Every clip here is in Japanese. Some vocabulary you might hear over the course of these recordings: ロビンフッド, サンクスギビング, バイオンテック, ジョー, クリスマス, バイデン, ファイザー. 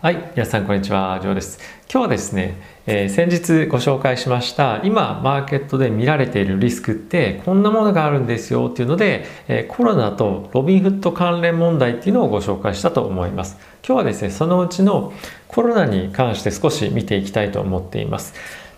はい、皆さんこんにちは、ジョーです。今日はですね、先日ご紹介しました今マーケットで見られているリスクってこんなものがあるんですよっていうので、コロナとロビンフッド関連問題っていうのをご紹介したと思います。今日はですね、そのうちのコロナに関して少し見ていきたいと思っています。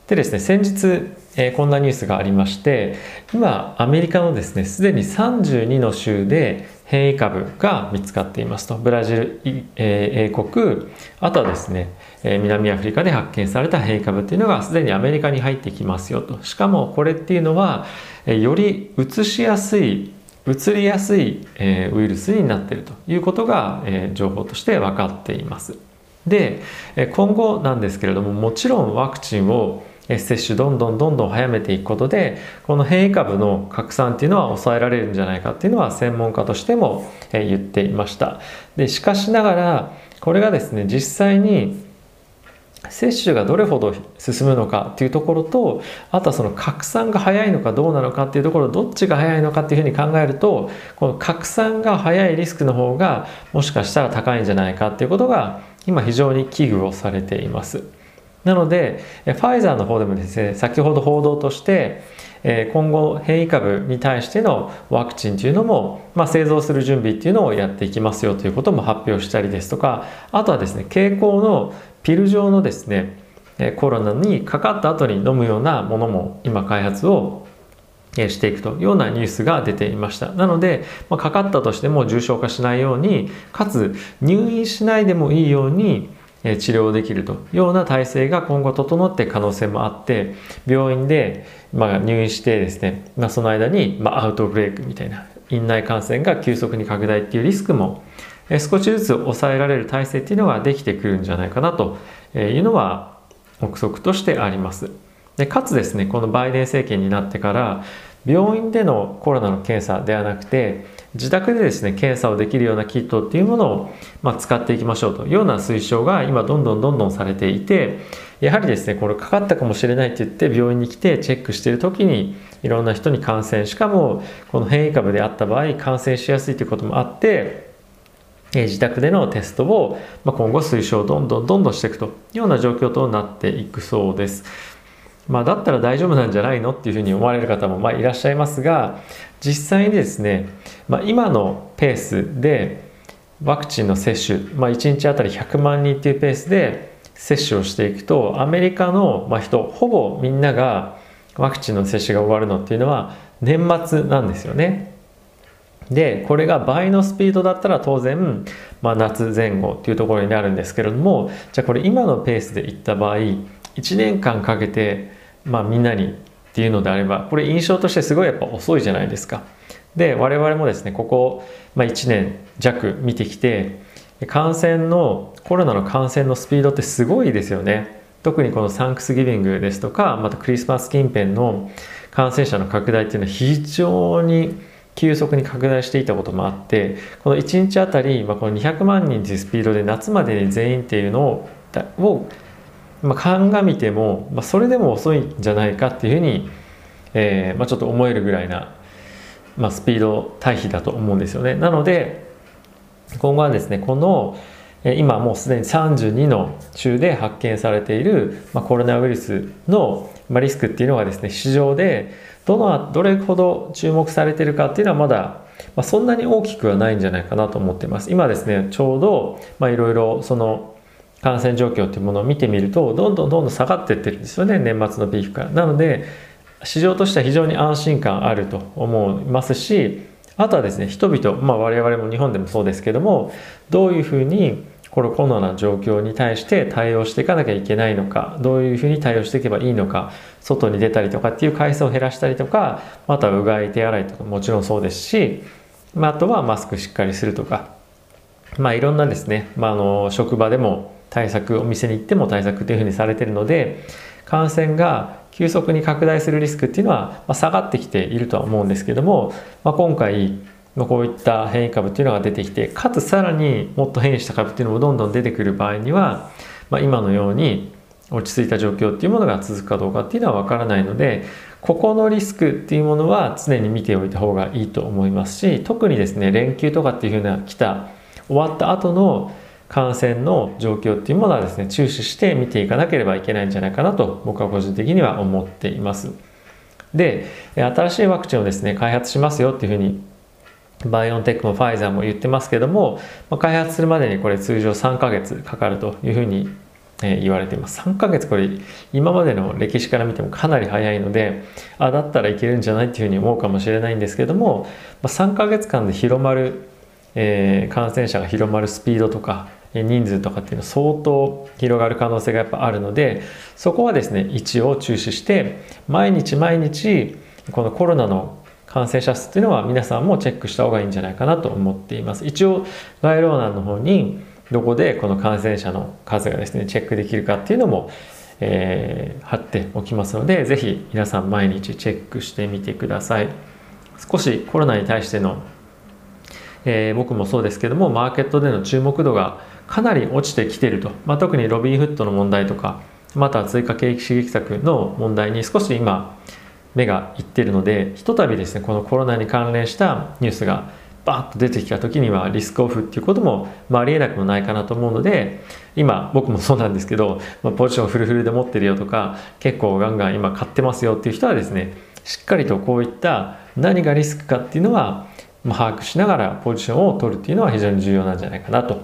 でですね、先日、こんなニュースがありまして、今アメリカのですね、すでに32の州で変異株が見つかっていますと。ブラジル、英国、あとはですね、南アフリカで発見された変異株っていうのがすでにアメリカに入ってきますよと。しかもこれっていうのはより移りやすいウイルスになっているということが情報として分かっています。で、今後なんですけれども、もちろんワクチンを接種どんどん早めていくことでこの変異株の拡散っていうのは抑えられるんじゃないかっていうのは専門家としても言っていました。でしかしながらこれがですね、実際に接種がどれほど進むのかっていうところと、あとはその拡散が早いのかどうなのかっていうところ、どっちが早いのかっていうふうに考えると、この拡散が早いリスクの方がもしかしたら高いんじゃないかっていうことが今非常に危惧をされています。なのでファイザーの方でもですね、先ほど報道として今後変異株に対してのワクチンというのも、製造する準備っていうのをやっていきますよということも発表したりですとか、あとはですね、経口のピル状のですね、コロナにかかった後に飲むようなものも今開発をしていくというようなニュースが出ていました。なので、かかったとしても重症化しないように、かつ入院しないでもいいように治療できるというような体制が今後整っていく可能性もあって、病院で入院してですね、その間にアウトブレイクみたいな院内感染が急速に拡大っていうリスクも少しずつ抑えられる体制っていうのができてくるんじゃないかなというのは憶測としてあります。でかつですね、このバイデン政権になってから病院でのコロナの検査ではなくて自宅でですね、検査をできるようなキットっていうものを使っていきましょうというような推奨が今どんどんされていて、やはりですね、これかかったかもしれないって言って病院に来てチェックしている時にいろんな人に感染、しかもこの変異株であった場合感染しやすいということもあって、自宅でのテストを今後推奨をどんどんしていくというような状況となっていくそうです。だったら大丈夫なんじゃないのっていうふうに思われる方もいらっしゃいますが、実際にですね、今のペースでワクチンの接種、1日あたり100万人っていうペースで接種をしていくと、アメリカの人ほぼみんながワクチンの接種が終わるのっていうのは年末なんですよね。でこれが倍のスピードだったら当然、夏前後っていうところになるんですけれども、じゃあこれ今のペースでいった場合1年間かけて、みんなにっていうのであれば、これ印象としてすごいやっぱ遅いじゃないですか。で我々もですね、ここ、1年弱見てきてコロナの感染のスピードってすごいですよね。特にこのサンクスギビングですとか、またクリスマス近辺の感染者の拡大っていうのは非常に急速に拡大していたこともあって、この1日あたり、この200万人というスピードで夏までに全員っていうのを鑑みても、それでも遅いんじゃないかっていうふうに、ちょっと思えるぐらいな、スピード対比だと思うんですよね。なので今後はですね、この今もうすでに32の州で発見されている、コロナウイルスの、リスクっていうのがですね、市場でどれほど注目されているかっていうのはまだ、そんなに大きくはないんじゃないかなと思っています。今ですね、ちょうどいろいろその感染状況というものを見てみるとどんどん下がっていってるんですよね、年末のピークから。なので市場としては非常に安心感あると思いますし、あとはですね、人々、我々も日本でもそうですけども、どういうふうにこのコロナの状況に対して対応していかなきゃいけないのか、どういうふうに対応していけばいいのか、外に出たりとかっていう回数を減らしたりとか、またうがい手洗いとかもちろんそうですし、あとはマスクしっかりするとか、いろんなですね、職場でも対策、お店に行っても対策というふうにされているので、感染が急速に拡大するリスクっていうのは下がってきているとは思うんですけども、今回こういった変異株っていうのが出てきて、かつさらにもっと変異した株っていうのもどんどん出てくる場合には、今のように落ち着いた状況っていうものが続くかどうかっていうのは分からないので、ここのリスクっていうものは常に見ておいた方がいいと思いますし、特にですね、連休とかっていうふうな来た終わった後の感染の状況っていうものはですね、注視して見ていかなければいけないんじゃないかなと僕は個人的には思っています。で、新しいワクチンをですね、開発しますよっていうふうにバイオンテックもファイザーも言ってますけども、開発するまでにこれ通常3ヶ月かかるというふうに言われています。3ヶ月、これ今までの歴史から見てもかなり早いので、あ、だったらいけるんじゃないっていうふうに思うかもしれないんですけども、3ヶ月間で広まる、感染者が広まるスピードとか人数とかっていうのは相当広がる可能性がやっぱあるので、そこはですね一応注視して、毎日このコロナの感染者数っていうのは皆さんもチェックした方がいいんじゃないかなと思っています。一応概要欄の方にどこでこの感染者の数がですねチェックできるかっていうのも、貼っておきますので、ぜひ皆さん毎日チェックしてみてください。少しコロナに対しての、僕もそうですけども、マーケットでの注目度がかなり落ちてきていると、特にロビーフットの問題とか、また追加景気刺激策の問題に少し今目がいっているので、ひとたびですねこのコロナに関連したニュースがバーッと出てきた時にはリスクオフっていうことも、ありえなくもないかなと思うので、今僕もそうなんですけど、ポジションフルフルで持ってるよとか、結構ガンガン今買ってますよっていう人はですね、しっかりとこういった何がリスクかっていうのは把握しながらポジションを取るっていうのは非常に重要なんじゃないかなと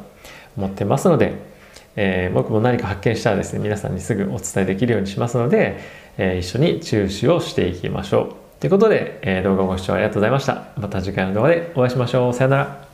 思ってますので、僕も何か発見したらですね皆さんにすぐお伝えできるようにしますので、一緒に注視をしていきましょうということで、動画をご視聴ありがとうございました。また次回の動画でお会いしましょう。さよなら。